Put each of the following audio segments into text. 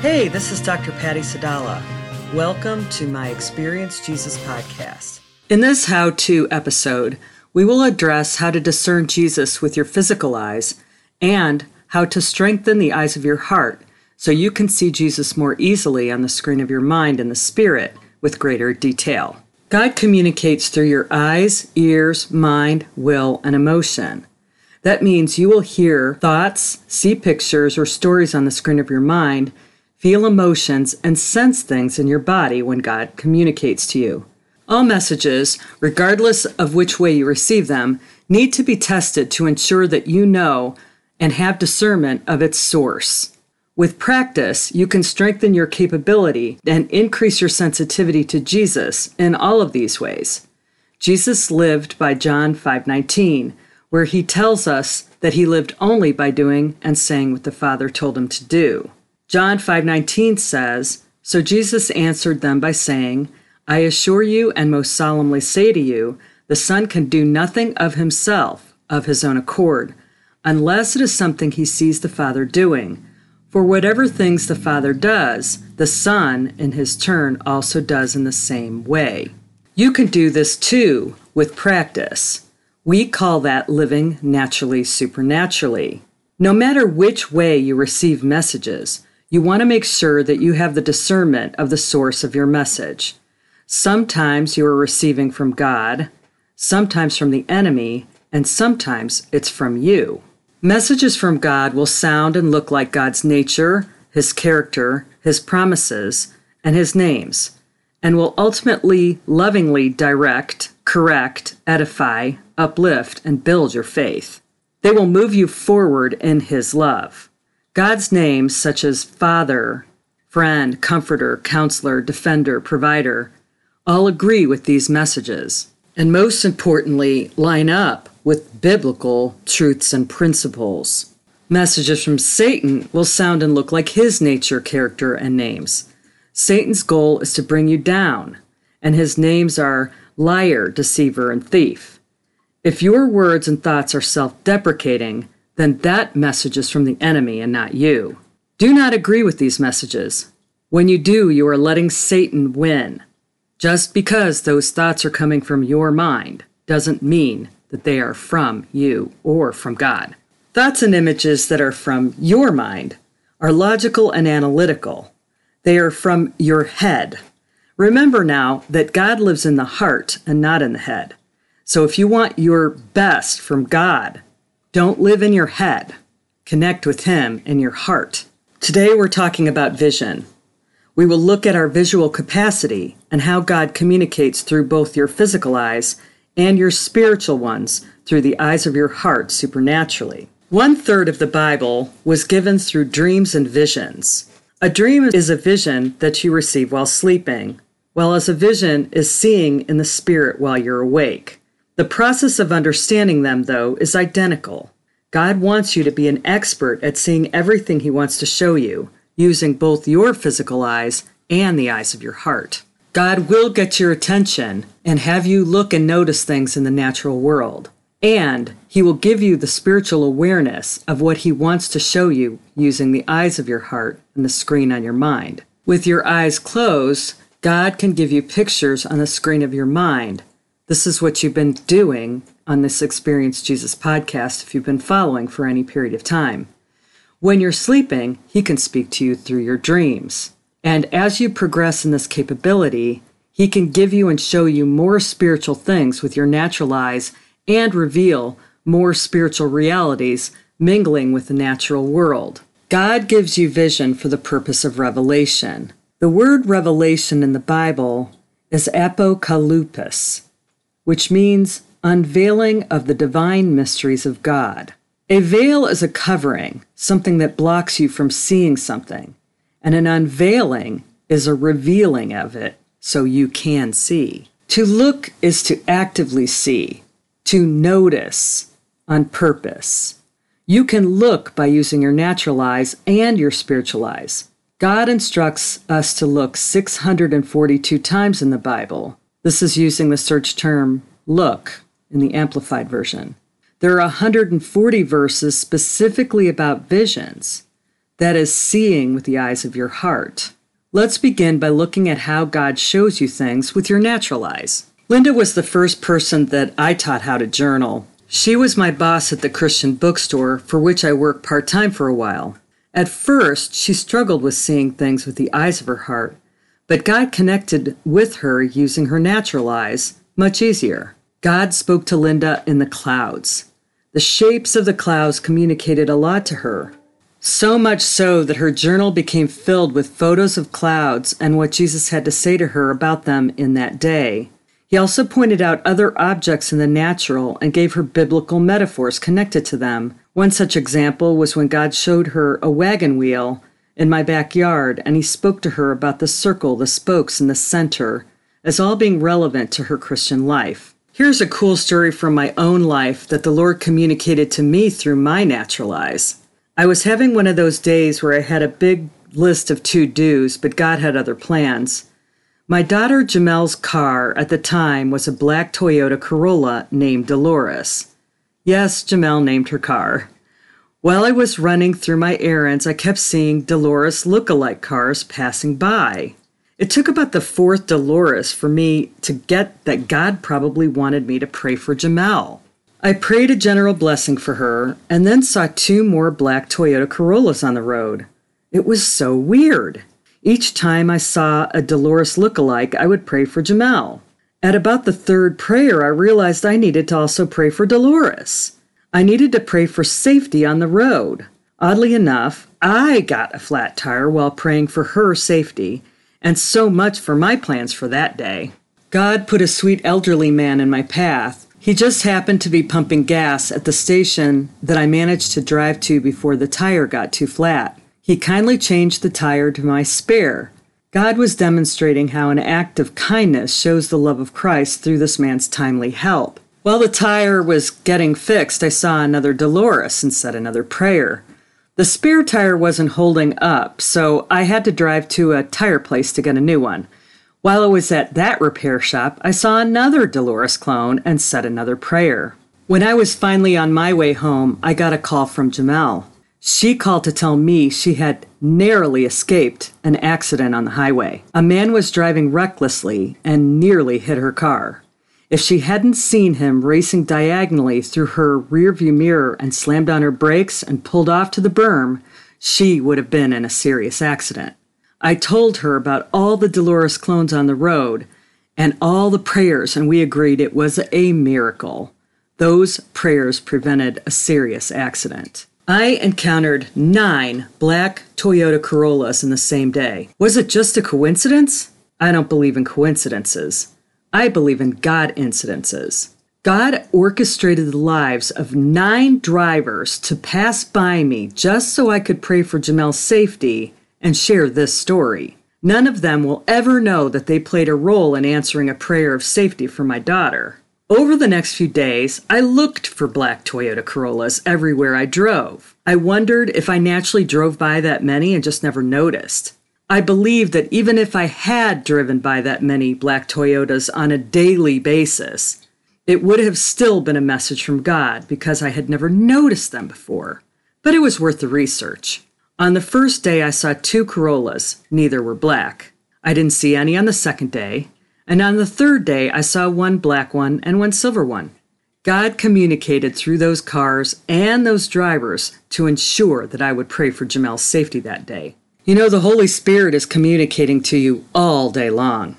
Hey, this is Dr. Patty Sadala. Welcome to my Experience Jesus podcast. In this how-to episode, we will address how to discern Jesus with your physical eyes and how to strengthen the eyes of your heart so you can see Jesus more easily on the screen of your mind and the spirit with greater detail. God communicates through your eyes, ears, mind, will, and emotion. That means you will hear thoughts, see pictures or stories on the screen of your mind, feel emotions, and sense things in your body when God communicates to you. All messages, regardless of which way you receive them, need to be tested to ensure that you know and have discernment of its source. With practice, you can strengthen your capability and increase your sensitivity to Jesus in all of these ways. Jesus lived by John 5:19, where he tells us that he lived only by doing and saying what the Father told him to do. John 5:19 says, "So Jesus answered them by saying, I assure you and most solemnly say to you, the Son can do nothing of himself, of his own accord, unless it is something he sees the Father doing. For whatever things the Father does, the Son in his turn also does in the same way." You can do this too with practice. We call that living naturally supernaturally. No matter which way you receive messages, you want to make sure that you have the discernment of the source of your message. Sometimes you are receiving from God, sometimes from the enemy, and sometimes it's from you. Messages from God will sound and look like God's nature, his character, his promises, and his names, and will ultimately lovingly direct, correct, edify, uplift, and build your faith. They will move you forward in his love. God's names such as Father, Friend, Comforter, Counselor, Defender, Provider, all agree with these messages, and most importantly, line up with biblical truths and principles. Messages from Satan will sound and look like his nature, character, and names. Satan's goal is to bring you down, and his names are liar, deceiver, and thief. If your words and thoughts are self-deprecating, then that message is from the enemy and not you. Do not agree with these messages. When you do, you are letting Satan win. Just because those thoughts are coming from your mind doesn't mean that they are from you or from God. Thoughts and images that are from your mind are logical and analytical. They are from your head. Remember now that God lives in the heart and not in the head. So if you want your best from God, don't live in your head. Connect with him in your heart. Today we're talking about vision. We will look at our visual capacity and how God communicates through both your physical eyes and your spiritual ones through the eyes of your heart supernaturally. 1/3 of the Bible was given through dreams and visions. A dream is a vision that you receive while sleeping, whereas a vision is seeing in the spirit while you're awake. The process of understanding them, though, is identical. God wants you to be an expert at seeing everything he wants to show you, using both your physical eyes and the eyes of your heart. God will get your attention and have you look and notice things in the natural world. And he will give you the spiritual awareness of what he wants to show you using the eyes of your heart and the screen on your mind. With your eyes closed, God can give you pictures on the screen of your mind. This is what you've been doing on this Experience Jesus podcast if you've been following for any period of time. When you're sleeping, he can speak to you through your dreams. And as you progress in this capability, he can give you and show you more spiritual things with your natural eyes and reveal more spiritual realities mingling with the natural world. God gives you vision for the purpose of revelation. The word revelation in the Bible is apokalupis, which means unveiling of the divine mysteries of God. A veil is a covering, something that blocks you from seeing something. And an unveiling is a revealing of it so you can see. To look is to actively see, to notice on purpose. You can look by using your natural eyes and your spiritual eyes. God instructs us to look 642 times in the Bible. This is using the search term look in the Amplified Version. There are 140 verses specifically about visions. that is seeing with the eyes of your heart. Let's begin by looking at how God shows you things with your natural eyes. Linda was the first person that I taught how to journal. She was my boss at the Christian bookstore, for which I worked part-time for a while. At first, she struggled with seeing things with the eyes of her heart, but God connected with her using her natural eyes much easier. God spoke to Linda in the clouds. The shapes of the clouds communicated a lot to her, so much so that her journal became filled with photos of clouds and what Jesus had to say to her about them in that day. He also pointed out other objects in the natural and gave her biblical metaphors connected to them. One such example was when God showed her a wagon wheel in my backyard, and he spoke to her about the circle, the spokes, and the center as all being relevant to her Christian life. Here's a cool story from my own life that the Lord communicated to me through my natural eyes. I was having one of those days where I had a big list of to-dos, but God had other plans. My daughter Jamel's car at the time was a black Toyota Corolla named Dolores. Yes, Jamel named her car. While I was running through my errands, I kept seeing Dolores look-alike cars passing by. It took about the fourth Dolores for me to get that God probably wanted me to pray for Jamel. I prayed a general blessing for her and then saw two more black Toyota Corollas on the road. It was so weird. Each time I saw a Dolores look-alike, I would pray for Jamel. At about the third prayer, I realized I needed to also pray for Dolores. I needed to pray for safety on the road. Oddly enough, I got a flat tire while praying for her safety, and so much for my plans for that day. God put a sweet elderly man in my path. He just happened to be pumping gas at the station that I managed to drive to before the tire got too flat. He kindly changed the tire to my spare. God was demonstrating how an act of kindness shows the love of Christ through this man's timely help. While the tire was getting fixed, I saw another Dolores and said another prayer. The spare tire wasn't holding up, so I had to drive to a tire place to get a new one. While I was at that repair shop, I saw another Dolores clone and said another prayer. When I was finally on my way home, I got a call from Jamel. She called to tell me she had narrowly escaped an accident on the highway. A man was driving recklessly and nearly hit her car. If she hadn't seen him racing diagonally through her rearview mirror and slammed on her brakes and pulled off to the berm, she would have been in a serious accident. I told her about all the Dolores clones on the road and all the prayers, and we agreed it was a miracle. Those prayers prevented a serious accident. I encountered 9 black Toyota Corollas in the same day. Was it just a coincidence? I don't believe in coincidences. I believe in God incidences. God orchestrated the lives of 9 drivers to pass by me just so I could pray for Jamel's safety and share this story. None of them will ever know that they played a role in answering a prayer of safety for my daughter. Over the next few days, I looked for black Toyota Corollas everywhere I drove. I wondered if I naturally drove by that many and just never noticed. I believe that even if I had driven by that many black Toyotas on a daily basis, it would have still been a message from God because I had never noticed them before. But it was worth the research. On the first day, I saw 2 Corollas. Neither were black. I didn't see any on the second day. And on the third day, I saw 1 black one and 1 silver one. God communicated through those cars and those drivers to ensure that I would pray for Jamel's safety that day. You know, the Holy Spirit is communicating to you all day long.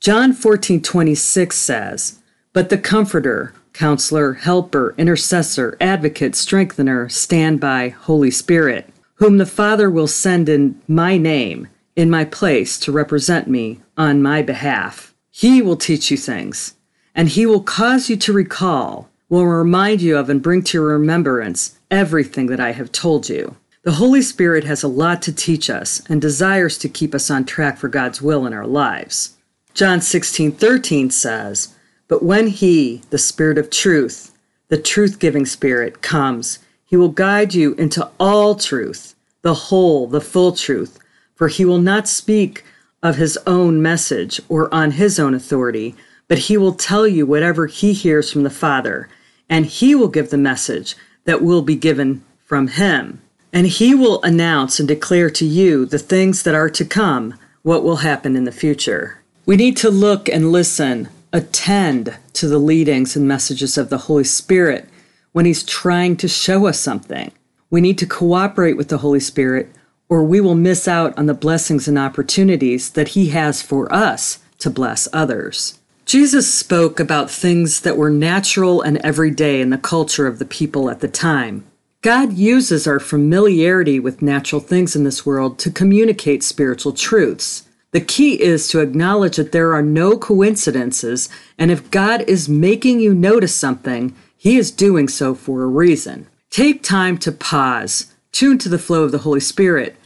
John 14:26 says, "But the Comforter, Counselor, Helper, Intercessor, Advocate, Strengthener, Standby, Holy Spirit, whom the Father will send in my name, in my place to represent me on my behalf. He will teach you things, and he will cause you to recall, will remind you of and bring to your remembrance everything that I have told you." The Holy Spirit has a lot to teach us and desires to keep us on track for God's will in our lives. John 16:13 says, "But when he, the Spirit of truth, the truth-giving Spirit, comes, he will guide you into all truth, the whole, the full truth, for he will not speak of his own message or on his own authority, but he will tell you whatever he hears from the Father, and he will give the message that will be given from him." And he will announce and declare to you the things that are to come, what will happen in the future. We need to look and listen, attend to the leadings and messages of the Holy Spirit when he's trying to show us something. We need to cooperate with the Holy Spirit, or we will miss out on the blessings and opportunities that he has for us to bless others. Jesus spoke about things that were natural and everyday in the culture of the people at the time. God uses our familiarity with natural things in this world to communicate spiritual truths. The key is to acknowledge that there are no coincidences, and if God is making you notice something, he is doing so for a reason. Take time to pause, tune to the flow of the Holy Spirit,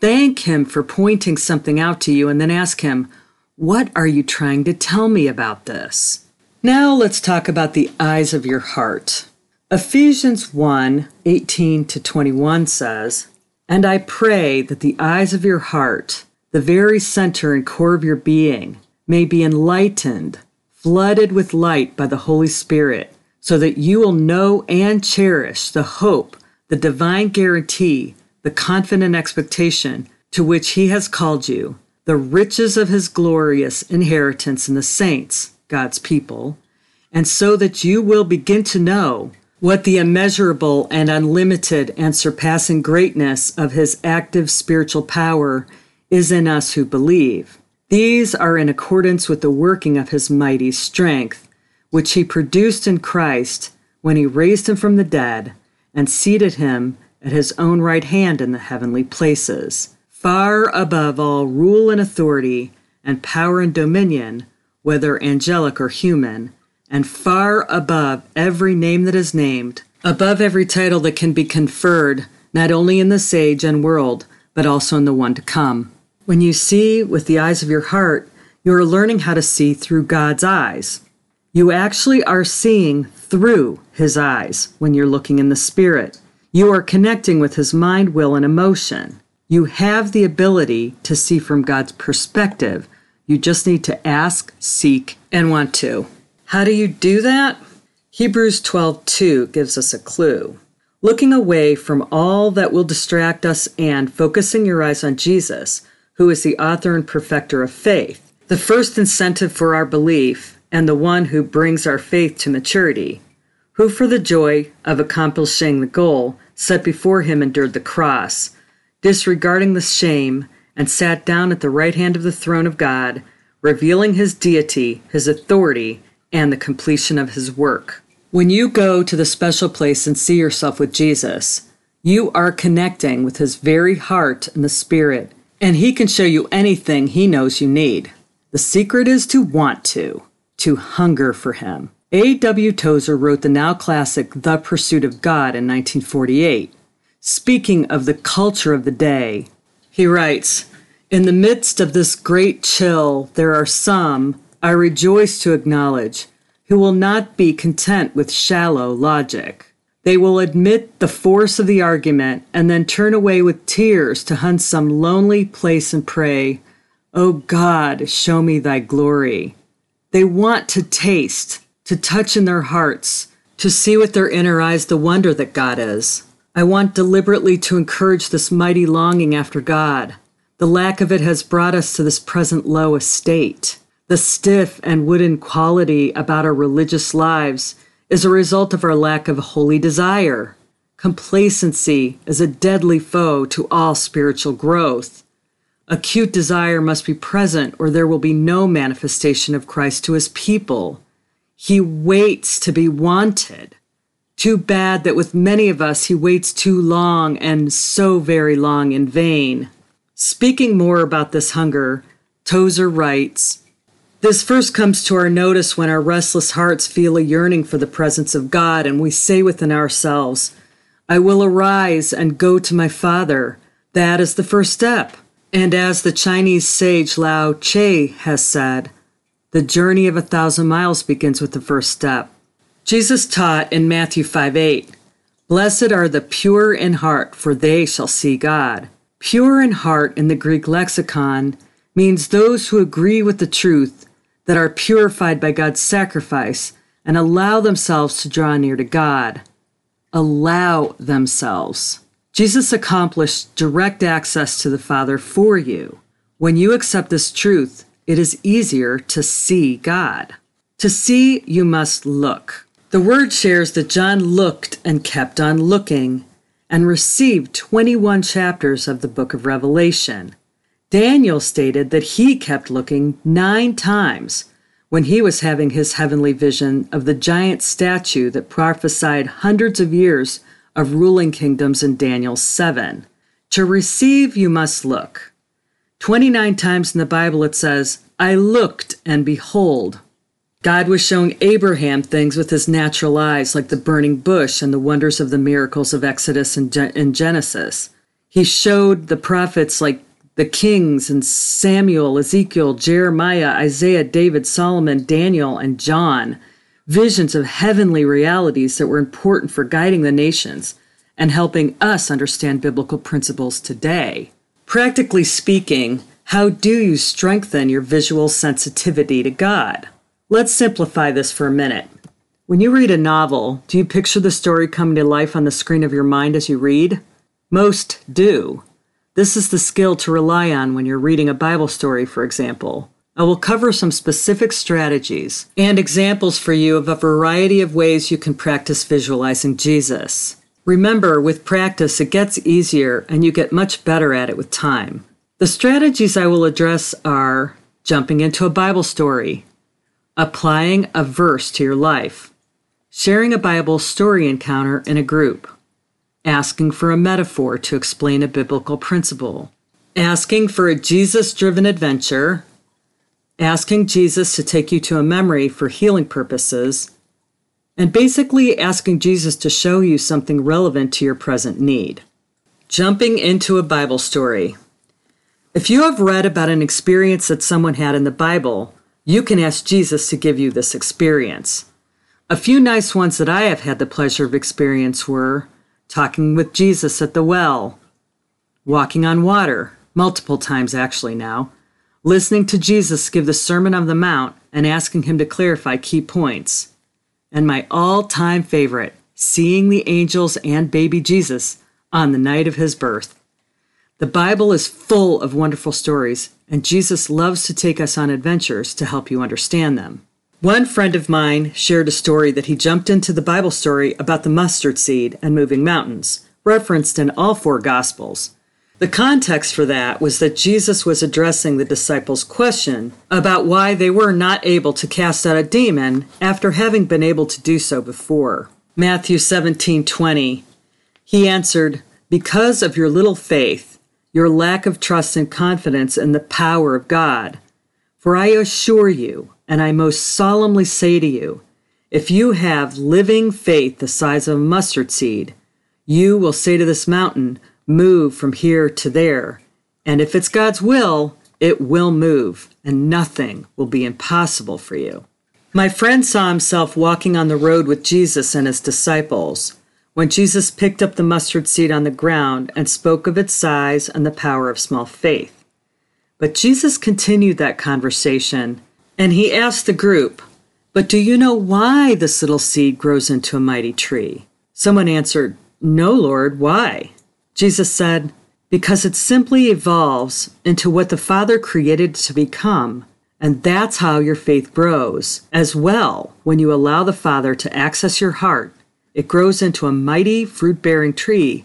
thank him for pointing something out to you, and then ask him, "What are you trying to tell me about this?" Now let's talk about the eyes of your heart. Ephesians 1:18-21 says, "And I pray that the eyes of your heart, the very center and core of your being, may be enlightened, flooded with light by the Holy Spirit, so that you will know and cherish the hope, the divine guarantee, the confident expectation to which he has called you, the riches of his glorious inheritance in the saints," God's people, "and so that you will begin to know what the immeasurable and unlimited and surpassing greatness of his active spiritual power is in us who believe. These are in accordance with the working of his mighty strength, which he produced in Christ when he raised him from the dead and seated him at his own right hand in the heavenly places, far above all rule and authority and power and dominion, whether angelic or human, and far above every name that is named, above every title that can be conferred, not only in this age and world, but also in the one to come." When you see with the eyes of your heart, you are learning how to see through God's eyes. You actually are seeing through his eyes when you're looking in the Spirit. You are connecting with his mind, will, and emotion. You have the ability to see from God's perspective. You just need to ask, seek, and want to. How do you do that? Hebrews 12:2 gives us a clue. "Looking away from all that will distract us and focusing your eyes on Jesus, who is the author and perfecter of faith, the first incentive for our belief and the one who brings our faith to maturity, who for the joy of accomplishing the goal set before him endured the cross, disregarding the shame, and sat down at the right hand of the throne of God, revealing his deity, his authority, and the completion of his work." When you go to the special place and see yourself with Jesus, you are connecting with his very heart and the Spirit, and he can show you anything he knows you need. The secret is to want to hunger for him. A.W. Tozer wrote the now classic The Pursuit of God in 1948. Speaking of the culture of the day, he writes, "In the midst of this great chill, there are some, I rejoice to acknowledge, who will not be content with shallow logic. They will admit the force of the argument and then turn away with tears to hunt some lonely place and pray, 'O God, show me thy glory.' They want to taste, to touch in their hearts, to see with their inner eyes the wonder that God is. I want deliberately to encourage this mighty longing after God. The lack of it has brought us to this present low estate. The stiff and wooden quality about our religious lives is a result of our lack of holy desire. Complacency is a deadly foe to all spiritual growth. Acute desire must be present, or there will be no manifestation of Christ to his people. He waits to be wanted. Too bad that with many of us he waits too long, and so very long in vain." Speaking more about this hunger, Tozer writes, "This first comes to our notice when our restless hearts feel a yearning for the presence of God, and we say within ourselves, 'I will arise and go to my Father.' That is the first step. And as the Chinese sage Lao Tse has said, 'The journey of 1,000 miles begins with the first step.'" Jesus taught in Matthew 5:8, "Blessed are the pure in heart, for they shall see God." Pure in heart in the Greek lexicon means those who agree with the truth, that are purified by God's sacrifice and allow themselves to draw near to God. Allow themselves. Jesus accomplished direct access to the Father for you. When you accept this truth, it is easier to see God. To see, you must look. The Word shares that John looked and kept on looking and received 21 chapters of the book of Revelation. Daniel stated that he kept looking 9 times when he was having his heavenly vision of the giant statue that prophesied hundreds of years of ruling kingdoms in Daniel 7. To receive, you must look. 29 times in the Bible it says, I looked and behold. God was showing Abraham things with his natural eyes, like the burning bush and the wonders of the miracles of Exodus and Genesis. He showed the prophets like the kings and Samuel, Ezekiel, Jeremiah, Isaiah, David, Solomon, Daniel, and John, visions of heavenly realities that were important for guiding the nations and helping us understand biblical principles today. Practically speaking, how do you strengthen your visual sensitivity to God? Let's simplify this for a minute. When you read a novel, do you picture the story coming to life on the screen of your mind as you read? Most do. This is the skill to rely on when you're reading a Bible story, for example. I will cover some specific strategies and examples for you of a variety of ways you can practice visualizing Jesus. Remember, with practice, it gets easier and you get much better at it with time. The strategies I will address are jumping into a Bible story, applying a verse to your life, sharing a Bible story encounter in a group, asking for a metaphor to explain a biblical principle, asking for a Jesus-driven adventure, asking Jesus to take you to a memory for healing purposes, and basically asking Jesus to show you something relevant to your present need. Jumping into a Bible story. If you have read about an experience that someone had in the Bible, you can ask Jesus to give you this experience. A few nice ones that I have had the pleasure of experience were talking with Jesus at the well, walking on water, multiple times actually now, listening to Jesus give the Sermon on the Mount and asking him to clarify key points, and my all-time favorite, seeing the angels and baby Jesus on the night of his birth. The Bible is full of wonderful stories, and Jesus loves to take us on adventures to help you understand them. One friend of mine shared a story that he jumped into the Bible story about the mustard seed and moving mountains, referenced in all 4 Gospels. The context for that was that Jesus was addressing the disciples' question about why they were not able to cast out a demon after having been able to do so before. Matthew 17:20, he answered, because of your little faith, your lack of trust and confidence in the power of God. For I assure you, and I most solemnly say to you, if you have living faith the size of a mustard seed, you will say to this mountain, move from here to there. And if it's God's will, it will move, and nothing will be impossible for you. My friend saw himself walking on the road with Jesus and his disciples, when Jesus picked up the mustard seed on the ground and spoke of its size and the power of small faith. But Jesus continued that conversation, and he asked the group, but do you know why this little seed grows into a mighty tree? Someone answered, no, Lord, why? Jesus said, because it simply evolves into what the Father created to become, and that's how your faith grows. As well, when you allow the Father to access your heart, it grows into a mighty fruit-bearing tree,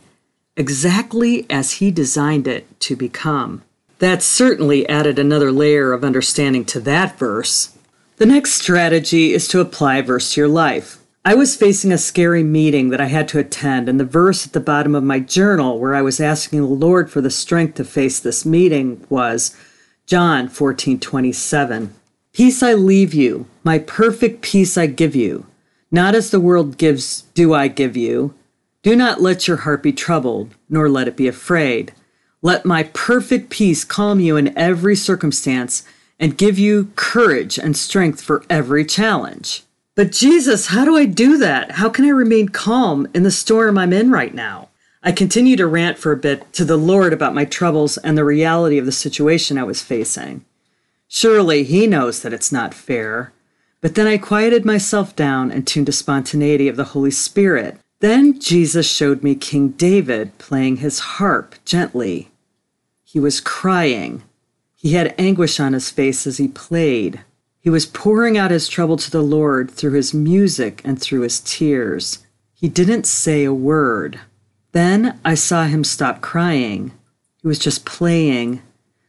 exactly as he designed it to become. That certainly added another layer of understanding to that verse. The next strategy is to apply verse to your life. I was facing a scary meeting that I had to attend, and the verse at the bottom of my journal where I was asking the Lord for the strength to face this meeting was John 14:27. Peace I leave you, my perfect peace I give you. Not as the world gives, do I give you. Do not let your heart be troubled, nor let it be afraid. Let my perfect peace calm you in every circumstance and give you courage and strength for every challenge. But Jesus, how do I do that? How can I remain calm in the storm I'm in right now? I continued to rant for a bit to the Lord about my troubles and the reality of the situation I was facing. Surely he knows that it's not fair. But then I quieted myself down and tuned to spontaneity of the Holy Spirit. Then Jesus showed me King David playing his harp gently. He was crying. He had anguish on his face as he played. He was pouring out his trouble to the Lord through his music and through his tears. He didn't say a word. Then I saw him stop crying. He was just playing.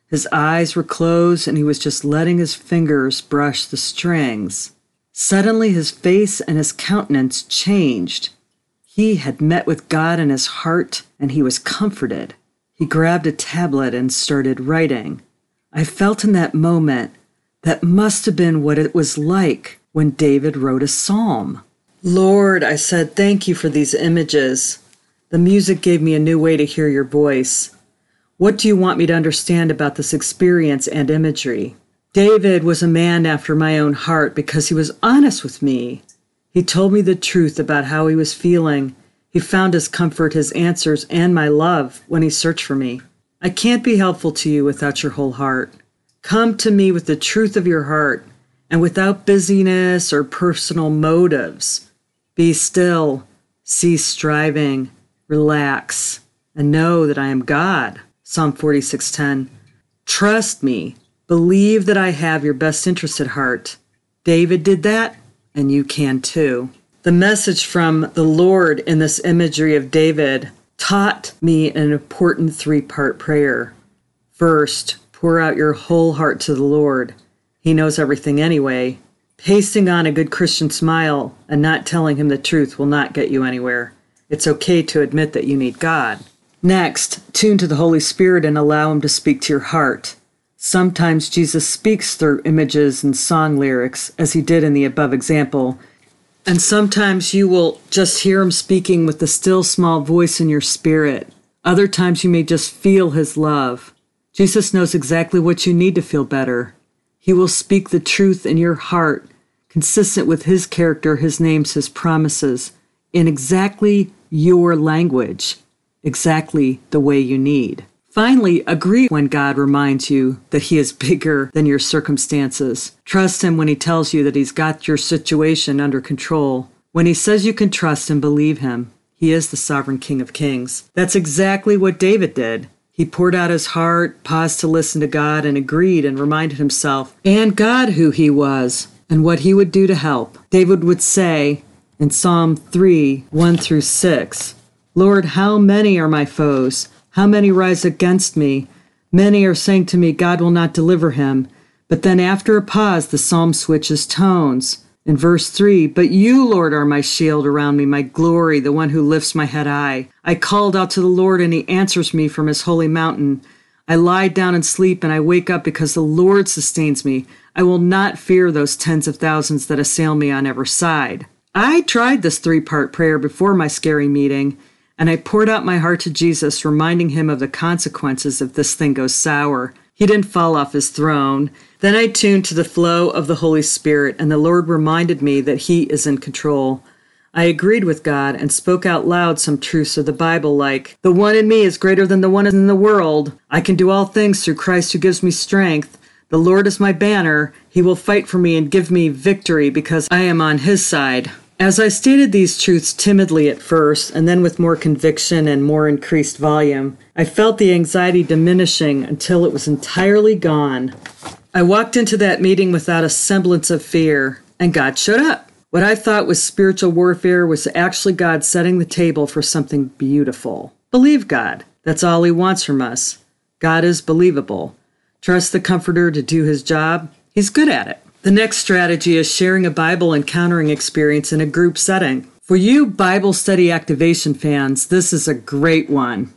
His eyes were closed and he was just letting his fingers brush the strings. Suddenly his face and his countenance changed. He had met with God in his heart and he was comforted. He grabbed a tablet and started writing. I felt in that moment that must have been what it was like when David wrote a psalm. Lord, I said, thank you for these images. The music gave me a new way to hear your voice. What do you want me to understand about this experience and imagery? David was a man after my own heart because he was honest with me. He told me the truth about how he was feeling. He found his comfort, his answers, and my love when he searched for me. I can't be helpful to you without your whole heart. Come to me with the truth of your heart and without busyness or personal motives. Be still, cease striving, relax, and know that I am God. Psalm 46:10. Trust me, believe that I have your best interest at heart. David did that, and you can too. The message from the Lord in this imagery of David taught me an important three-part prayer. First, pour out your whole heart to the Lord. He knows everything anyway. Pasting on a good Christian smile and not telling him the truth will not get you anywhere. It's okay to admit that you need God. Next, tune to the Holy Spirit and allow him to speak to your heart. Sometimes Jesus speaks through images and song lyrics, as he did in the above example. And sometimes you will just hear him speaking with the still small voice in your spirit. Other times you may just feel his love. Jesus knows exactly what you need to feel better. He will speak the truth in your heart, consistent with his character, his names, his promises, in exactly your language, exactly the way you need. Finally, agree when God reminds you that he is bigger than your circumstances. Trust him when he tells you that he's got your situation under control. When he says you can trust and believe him, he is the sovereign King of Kings. That's exactly what David did. He poured out his heart, paused to listen to God, and agreed and reminded himself and God who he was and what he would do to help. David would say in Psalm 3:1-6, Lord, how many are my foes? How many rise against me? Many are saying to me, God will not deliver him. But then after a pause, the psalm switches tones. In verse 3, but you, Lord, are my shield around me, my glory, the one who lifts my head high. I called out to the Lord, and he answers me from his holy mountain. I lie down and sleep, and I wake up because the Lord sustains me. I will not fear those tens of thousands that assail me on every side. I tried this three-part prayer before my scary meeting, and I poured out my heart to Jesus, reminding him of the consequences if this thing goes sour. He didn't fall off his throne. Then I tuned to the flow of the Holy Spirit, and the Lord reminded me that he is in control. I agreed with God and spoke out loud some truths of the Bible like, the one in me is greater than the one in the world. I can do all things through Christ who gives me strength. The Lord is my banner. He will fight for me and give me victory because I am on his side. As I stated these truths timidly at first, and then with more conviction and more increased volume, I felt the anxiety diminishing until it was entirely gone. I walked into that meeting without a semblance of fear, and God showed up. What I thought was spiritual warfare was actually God setting the table for something beautiful. Believe God. That's all he wants from us. God is believable. Trust the Comforter to do his job. He's good at it. The next strategy is sharing a Bible encountering experience in a group setting. For you Bible study activation fans, this is a great one.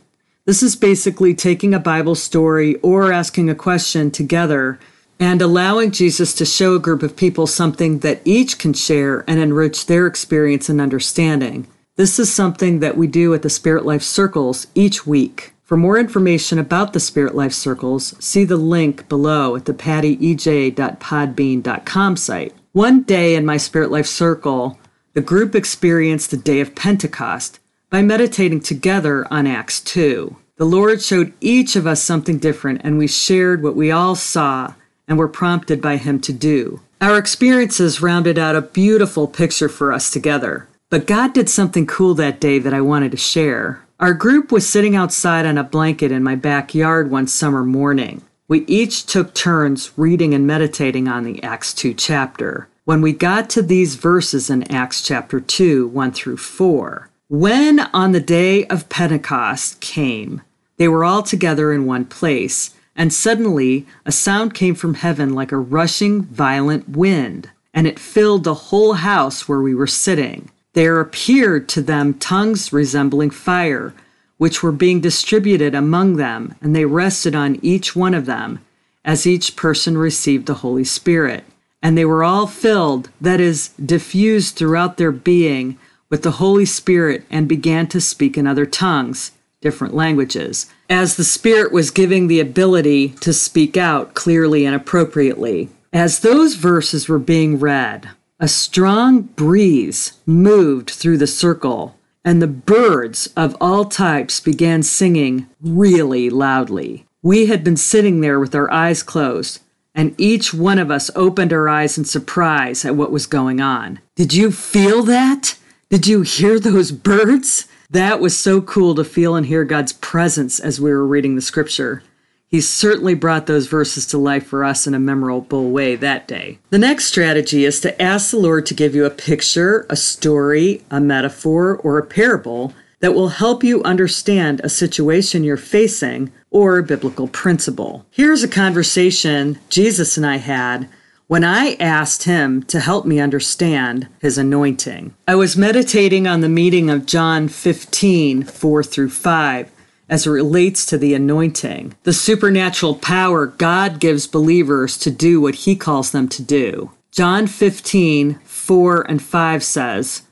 This is basically taking a Bible story or asking a question together and allowing Jesus to show a group of people something that each can share and enrich their experience and understanding. This is something that we do at the Spirit Life Circles each week. For more information about the Spirit Life Circles, see the link below at the pattyej.podbean.com site. One day in my Spirit Life Circle, the group experienced the day of Pentecost by meditating together on Acts 2. The Lord showed each of us something different, and we shared what we all saw and were prompted by him to do. Our experiences rounded out a beautiful picture for us together. But God did something cool that day that I wanted to share. Our group was sitting outside on a blanket in my backyard one summer morning. We each took turns reading and meditating on the Acts 2 chapter. When we got to these verses in Acts chapter 2, 1 through 4, when on the day of Pentecost came, they were all together in one place, and suddenly a sound came from heaven like a rushing, violent wind, and it filled the whole house where we were sitting. There appeared to them tongues resembling fire, which were being distributed among them, and they rested on each one of them, as each person received the Holy Spirit. And they were all filled, that is, diffused throughout their being, with the Holy Spirit, and began to speak in other tongues, different languages, as the Spirit was giving the ability to speak out clearly and appropriately. As those verses were being read, a strong breeze moved through the circle, and the birds of all types began singing really loudly. We had been sitting there with our eyes closed, and each one of us opened our eyes in surprise at what was going on. Did you feel that? Did you hear those birds? That was so cool to feel and hear God's presence as we were reading the scripture. He certainly brought those verses to life for us in a memorable way that day. The next strategy is to ask the Lord to give you a picture, a story, a metaphor, or a parable that will help you understand a situation you're facing or a biblical principle. Here's a conversation Jesus and I had when I asked him to help me understand his anointing. I was meditating on the meaning of John 15:4-5 as it relates to the anointing, the supernatural power God gives believers to do what he calls them to do. John 15:4-5 says,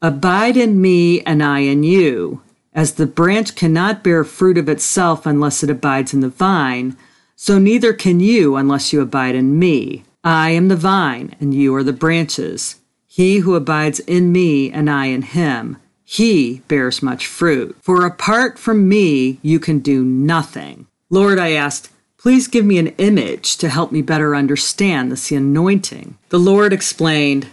"Abide in me and I in you. As the branch cannot bear fruit of itself unless it abides in the vine, so neither can you unless you abide in me. I am the vine, and you are the branches. He who abides in me and I in him, he bears much fruit. For apart from me, you can do nothing." Lord, I asked, please give me an image to help me better understand this anointing. The Lord explained,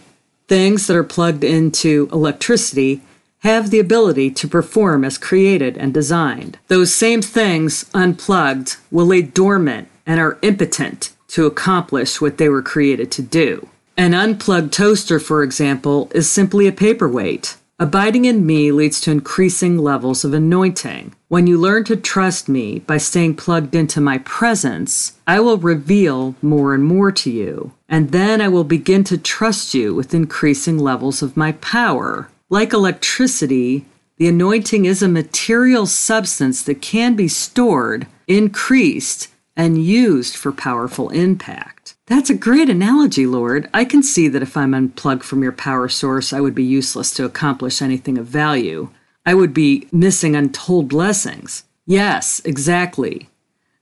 things that are plugged into electricity have the ability to perform as created and designed. Those same things, unplugged, will lay dormant and are impotent to accomplish what they were created to do. An unplugged toaster, for example, is simply a paperweight. Abiding in me leads to increasing levels of anointing. When you learn to trust me by staying plugged into my presence, I will reveal more and more to you. And then I will begin to trust you with increasing levels of my power. Like electricity, the anointing is a material substance that can be stored, increased, and used for powerful impact. That's a great analogy, Lord. I can see that if I'm unplugged from your power source, I would be useless to accomplish anything of value. I would be missing untold blessings. Yes, exactly.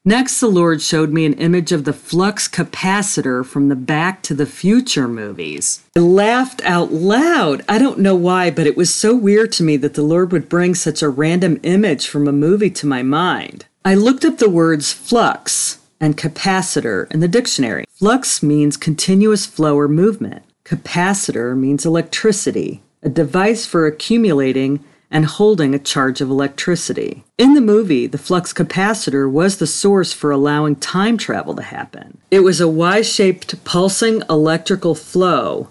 Next, the Lord showed me an image of the flux capacitor from the Back to the Future movies. I laughed out loud. I don't know why, but it was so weird to me that the Lord would bring such a random image from a movie to my mind. I looked up the words flux and capacitor in the dictionary. Flux means continuous flow or movement. Capacitor means electricity, a device for accumulating and holding a charge of electricity. In the movie, the flux capacitor was the source for allowing time travel to happen. It was a Y-shaped pulsing electrical flow,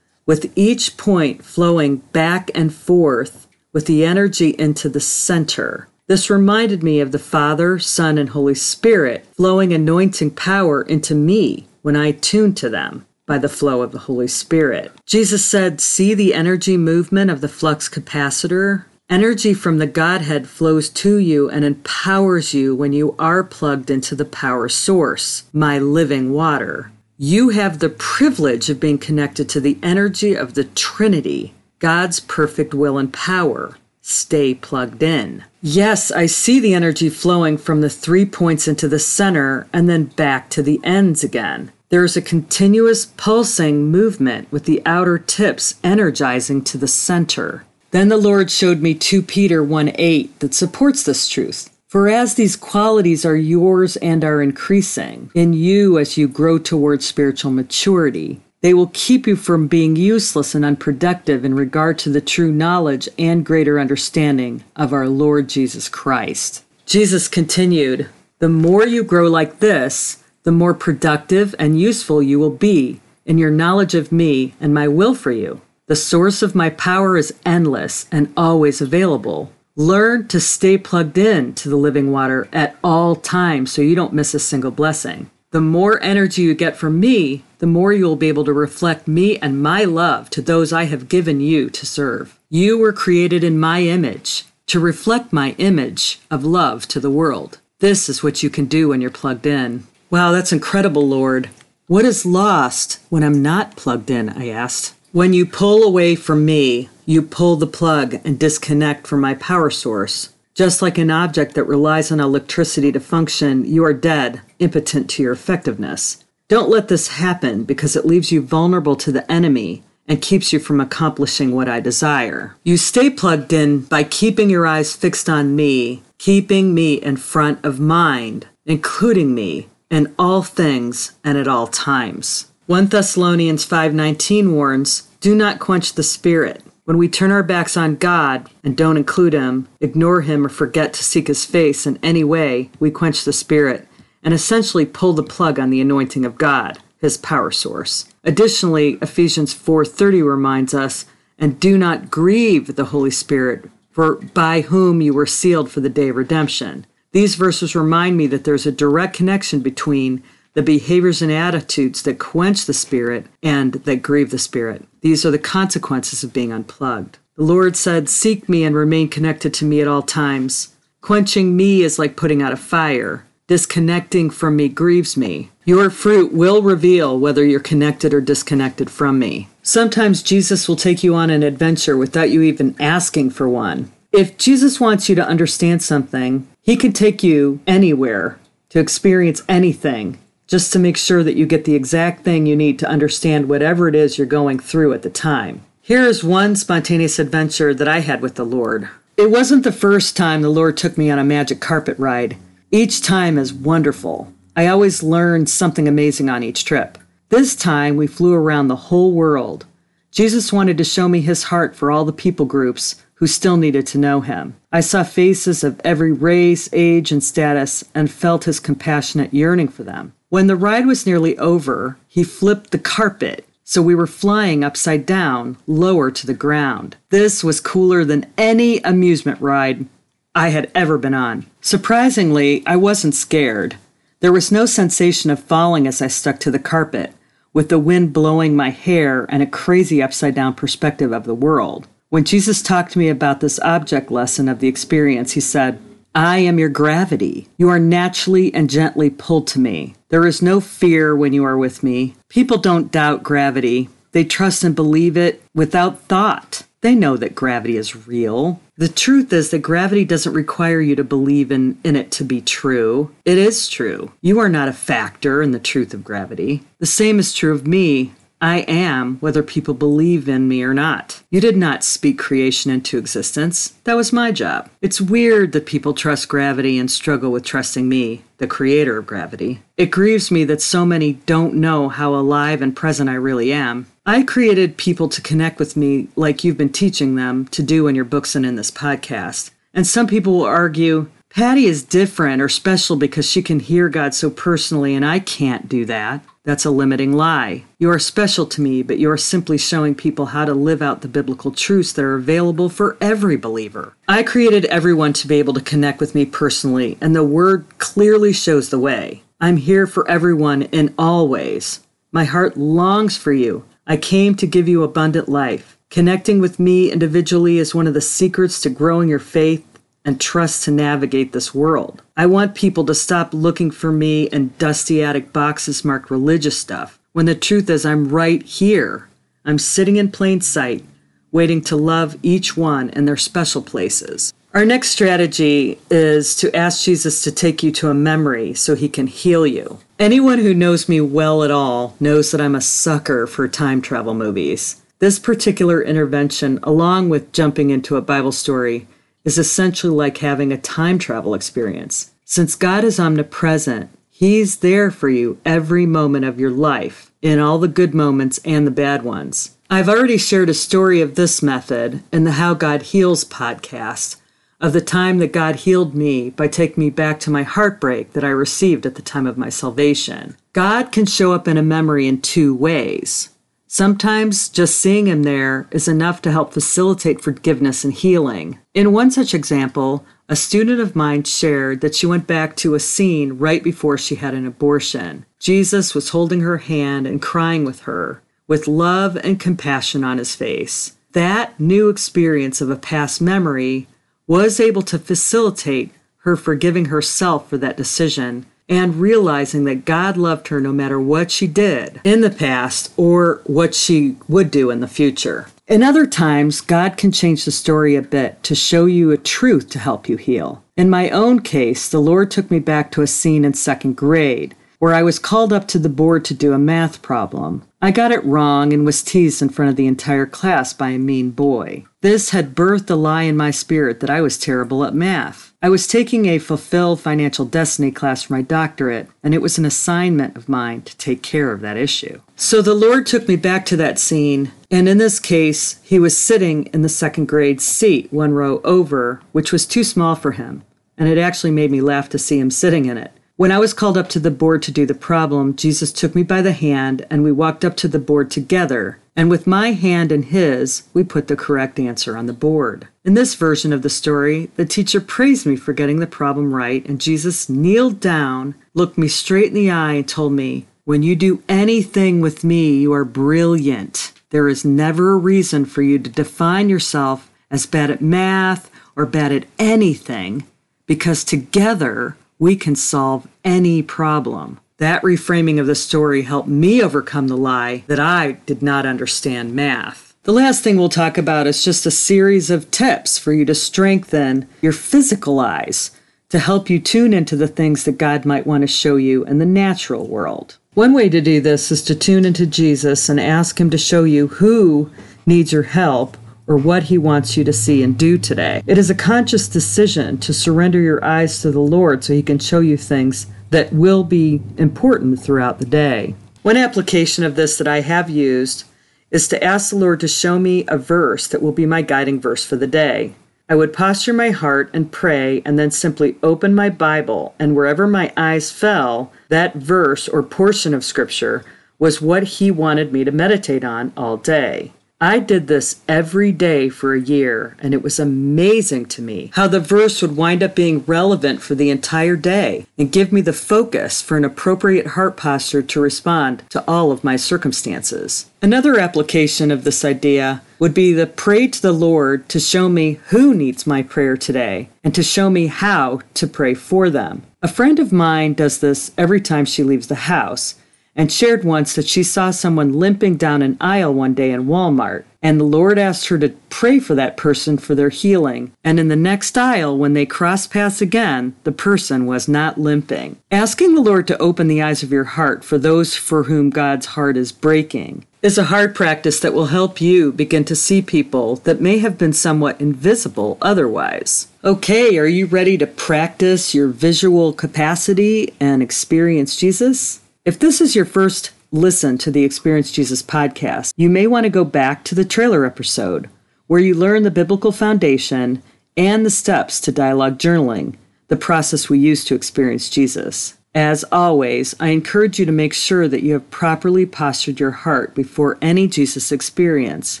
with each point flowing back and forth with the energy into the center. This reminded me of the Father, Son, and Holy Spirit flowing anointing power into me when I tuned to them by the flow of the Holy Spirit. Jesus said, "See the energy movement of the flux capacitor? Energy from the Godhead flows to you and empowers you when you are plugged into the power source, my living water. You have the privilege of being connected to the energy of the Trinity, God's perfect will and power. Stay plugged in." Yes, I see the energy flowing from the 3 points into the center and then back to the ends again. There is a continuous pulsing movement with the outer tips energizing to the center. Then the Lord showed me 2 Peter 1:8 that supports this truth. "For as these qualities are yours and are increasing in you as you grow towards spiritual maturity, They will keep you from being useless and unproductive in regard to the true knowledge and greater understanding of our Lord Jesus Christ. Jesus continued, "The more you grow like this, the more productive and useful you will be in your knowledge of me and my will for you. The source of my power is endless and always available. Learn to stay plugged in to the living water at all times so you don't miss a single blessing. The more energy you get from me, the more you will be able to reflect me and my love to those I have given you to serve. You were created in my image, to reflect my image of love to the world. This is what you can do when you're plugged in." Wow, that's incredible, Lord. What is lost when I'm not plugged in, I asked. When you pull away from me, you pull the plug and disconnect from my power source. Just like an object that relies on electricity to function, you are dead, impotent to your effectiveness. Don't let this happen because it leaves you vulnerable to the enemy and keeps you from accomplishing what I desire. You stay plugged in by keeping your eyes fixed on me, keeping me in front of mind, including me in all things and at all times. 1 Thessalonians 5:19 warns, "Do not quench the Spirit." When we turn our backs on God and don't include Him, ignore Him, or forget to seek His face in any way, we quench the Spirit and essentially pull the plug on the anointing of God, His power source. Additionally, Ephesians 4:30 reminds us, "And do not grieve the Holy Spirit, for by whom you were sealed for the day of redemption." These verses remind me that there's a direct connection between the behaviors and attitudes that quench the Spirit and that grieve the Spirit. These are the consequences of being unplugged. The Lord said, "Seek me and remain connected to me at all times." Quenching me is like putting out a fire. Disconnecting from me grieves me. Your fruit will reveal whether you're connected or disconnected from me. Sometimes Jesus will take you on an adventure without you even asking for one. If Jesus wants you to understand something, He can take you anywhere to experience anything, just to make sure that you get the exact thing you need to understand whatever it is you're going through at the time. Here is one spontaneous adventure that I had with the Lord. It wasn't the first time the Lord took me on a magic carpet ride. Each time is wonderful. I always learn something amazing on each trip. This time we flew around the whole world. Jesus wanted to show me His heart for all the people groups who still needed to know Him. I saw faces of every race, age, and status and felt His compassionate yearning for them. When the ride was nearly over, He flipped the carpet, so we were flying upside down, lower to the ground. This was cooler than any amusement ride I had ever been on. Surprisingly, I wasn't scared. There was no sensation of falling as I stuck to the carpet, with the wind blowing my hair and a crazy upside-down perspective of the world. When Jesus talked to me about this object lesson of the experience, He said, "I am your gravity. You are naturally and gently pulled to me. There is no fear when you are with me." People don't doubt gravity. They trust and believe it without thought. They know that gravity is real. The truth is that gravity doesn't require you to believe in it to be true. It is true. You are not a factor in the truth of gravity. The same is true of me. I am, whether people believe in me or not. You did not speak creation into existence. That was my job. It's weird that people trust gravity and struggle with trusting me, the creator of gravity. It grieves me that so many don't know how alive and present I really am. I created people to connect with me like you've been teaching them to do in your books and in this podcast. And some people will argue, "Patty is different or special because she can hear God so personally and I can't do that." That's a limiting lie. You are special to me, but you are simply showing people how to live out the biblical truths that are available for every believer. I created everyone to be able to connect with me personally, and the Word clearly shows the way. I'm here for everyone in all ways. My heart longs for you. I came to give you abundant life. Connecting with me individually is one of the secrets to growing your faith and trust to navigate this world. I want people to stop looking for me in dusty attic boxes marked religious stuff, when the truth is I'm right here. I'm sitting in plain sight, waiting to love each one in their special places. Our next strategy is to ask Jesus to take you to a memory so He can heal you. Anyone who knows me well at all knows that I'm a sucker for time travel movies. This particular intervention, along with jumping into a Bible story, is essentially like having a time travel experience. Since God is omnipresent, He's there for you every moment of your life. in all the good moments and the bad ones. I've already shared a story of this method in the How God Heals podcast, of the time that God healed me by taking me back to my heartbreak that I received at the time of my salvation. God can show up in a memory in two ways. Sometimes just seeing him there is enough to help facilitate forgiveness and healing. In one such example, a student of mine shared that she went back to a scene right before she had an abortion. Jesus was holding her hand and crying with her, with love and compassion on his face. That new experience of a past memory was able to facilitate her forgiving herself for that decision and realizing that God loved her no matter what she did in the past or what she would do in the future. In other times, God can change the story a bit to show you a truth to help you heal. In my own case, the Lord took me back to a scene in second grade where I was called up to the board to do a math problem. I got it wrong and was teased in front of the entire class by a mean boy. This had birthed a lie in my spirit that I was terrible at math. I was taking a Fulfill Financial Destiny class for my doctorate, and it was an assignment of mine to take care of that issue. So the Lord took me back to that scene, and in this case, he was sitting in the second grade seat one row over, which was too small for him, and it actually made me laugh to see him sitting in it. When I was called up to the board to do the problem, Jesus took me by the hand and we walked up to the board together, and with my hand in his, we put the correct answer on the board. In this version of the story, the teacher praised me for getting the problem right, and Jesus kneeled down, looked me straight in the eye, and told me, "When you do anything with me, you are brilliant. There is never a reason for you to define yourself as bad at math or bad at anything, because together, we can solve any problem." That reframing of the story helped me overcome the lie that I did not understand math. The last thing we'll talk about is just a series of tips for you to strengthen your physical eyes to help you tune into the things that God might want to show you in the natural world. One way to do this is to tune into Jesus and ask him to show you who needs your help or what he wants you to see and do today. It is a conscious decision to surrender your eyes to the Lord so he can show you things that will be important throughout the day. One application of this that I have used is to ask the Lord to show me a verse that will be my guiding verse for the day. I would posture my heart and pray and then simply open my Bible, and wherever my eyes fell, that verse or portion of Scripture was what he wanted me to meditate on all day. I did this every day for a year, and it was amazing to me how the verse would wind up being relevant for the entire day and give me the focus for an appropriate heart posture to respond to all of my circumstances. Another application of this idea would be to pray to the Lord to show me who needs my prayer today and to show me how to pray for them. A friend of mine does this every time she leaves the house, and shared once that she saw someone limping down an aisle one day in Walmart, and the Lord asked her to pray for that person for their healing, and in the next aisle, when they crossed paths again, the person was not limping. Asking the Lord to open the eyes of your heart for those for whom God's heart is breaking is a hard practice that will help you begin to see people that may have been somewhat invisible otherwise. Okay, are you ready to practice your visual capacity and experience Jesus? If this is your first listen to the Experience Jesus podcast, you may want to go back to the trailer episode where you learn the biblical foundation and the steps to dialogue journaling, the process we use to experience Jesus. As always, I encourage you to make sure that you have properly postured your heart before any Jesus experience,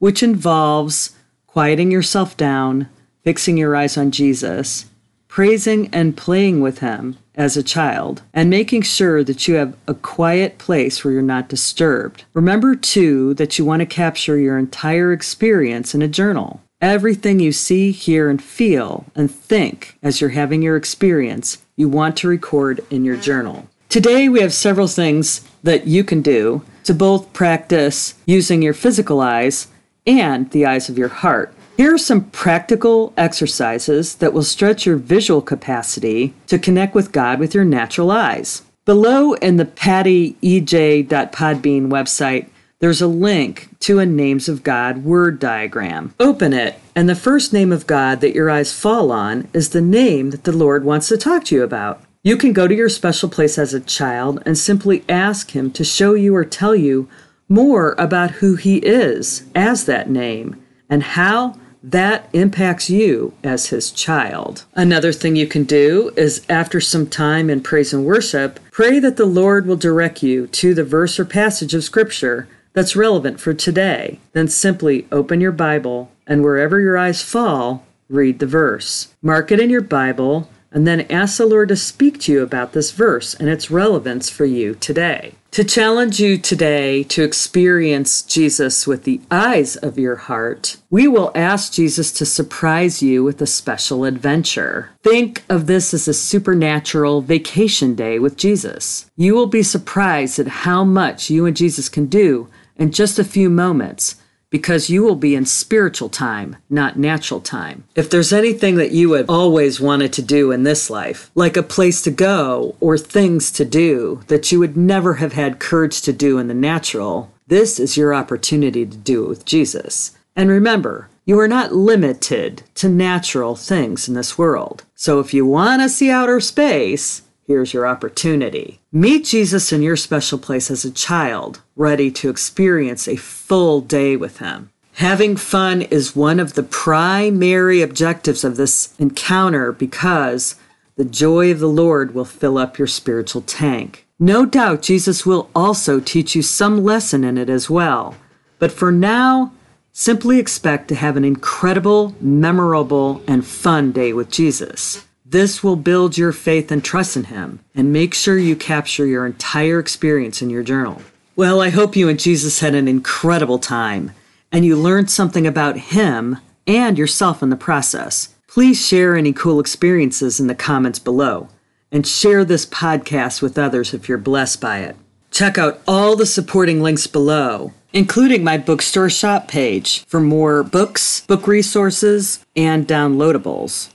which involves quieting yourself down, fixing your eyes on Jesus, praising and playing with him as a child, and making sure that you have a quiet place where you're not disturbed. Remember, too, that you want to capture your entire experience in a journal. Everything you see, hear, and feel, and think as you're having your experience, you want to record in your journal. Today, we have several things that you can do to both practice using your physical eyes and the eyes of your heart. Here are some practical exercises that will stretch your visual capacity to connect with God with your natural eyes. Below in the pattyej.podbean website, there's a link to a Names of God word diagram. Open it, and the first name of God that your eyes fall on is the name that the Lord wants to talk to you about. You can go to your special place as a child and simply ask him to show you or tell you more about who he is as that name and how that impacts you as his child. Another thing you can do is, after some time in praise and worship, pray that the Lord will direct you to the verse or passage of Scripture that's relevant for today. Then simply open your Bible and wherever your eyes fall, read the verse. Mark it in your Bible and then ask the Lord to speak to you about this verse and its relevance for you today. To challenge you today to experience Jesus with the eyes of your heart, we will ask Jesus to surprise you with a special adventure. Think of this as a supernatural vacation day with Jesus. You will be surprised at how much you and Jesus can do in just a few moments, because you will be in spiritual time, not natural time. If there's anything that you have always wanted to do in this life, like a place to go or things to do that you would never have had courage to do in the natural, this is your opportunity to do it with Jesus. And remember, you are not limited to natural things in this world. So if you want to see outer space, here's your opportunity. Meet Jesus in your special place as a child, ready to experience a full day with him. Having fun is one of the primary objectives of this encounter because the joy of the Lord will fill up your spiritual tank. No doubt Jesus will also teach you some lesson in it as well. But for now, simply expect to have an incredible, memorable, and fun day with Jesus. This will build your faith and trust in him, and make sure you capture your entire experience in your journal. Well, I hope you and Jesus had an incredible time, and you learned something about him and yourself in the process. Please share any cool experiences in the comments below, and share this podcast with others if you're blessed by it. Check out all the supporting links below, including my bookstore shop page, for more books, book resources, and downloadables.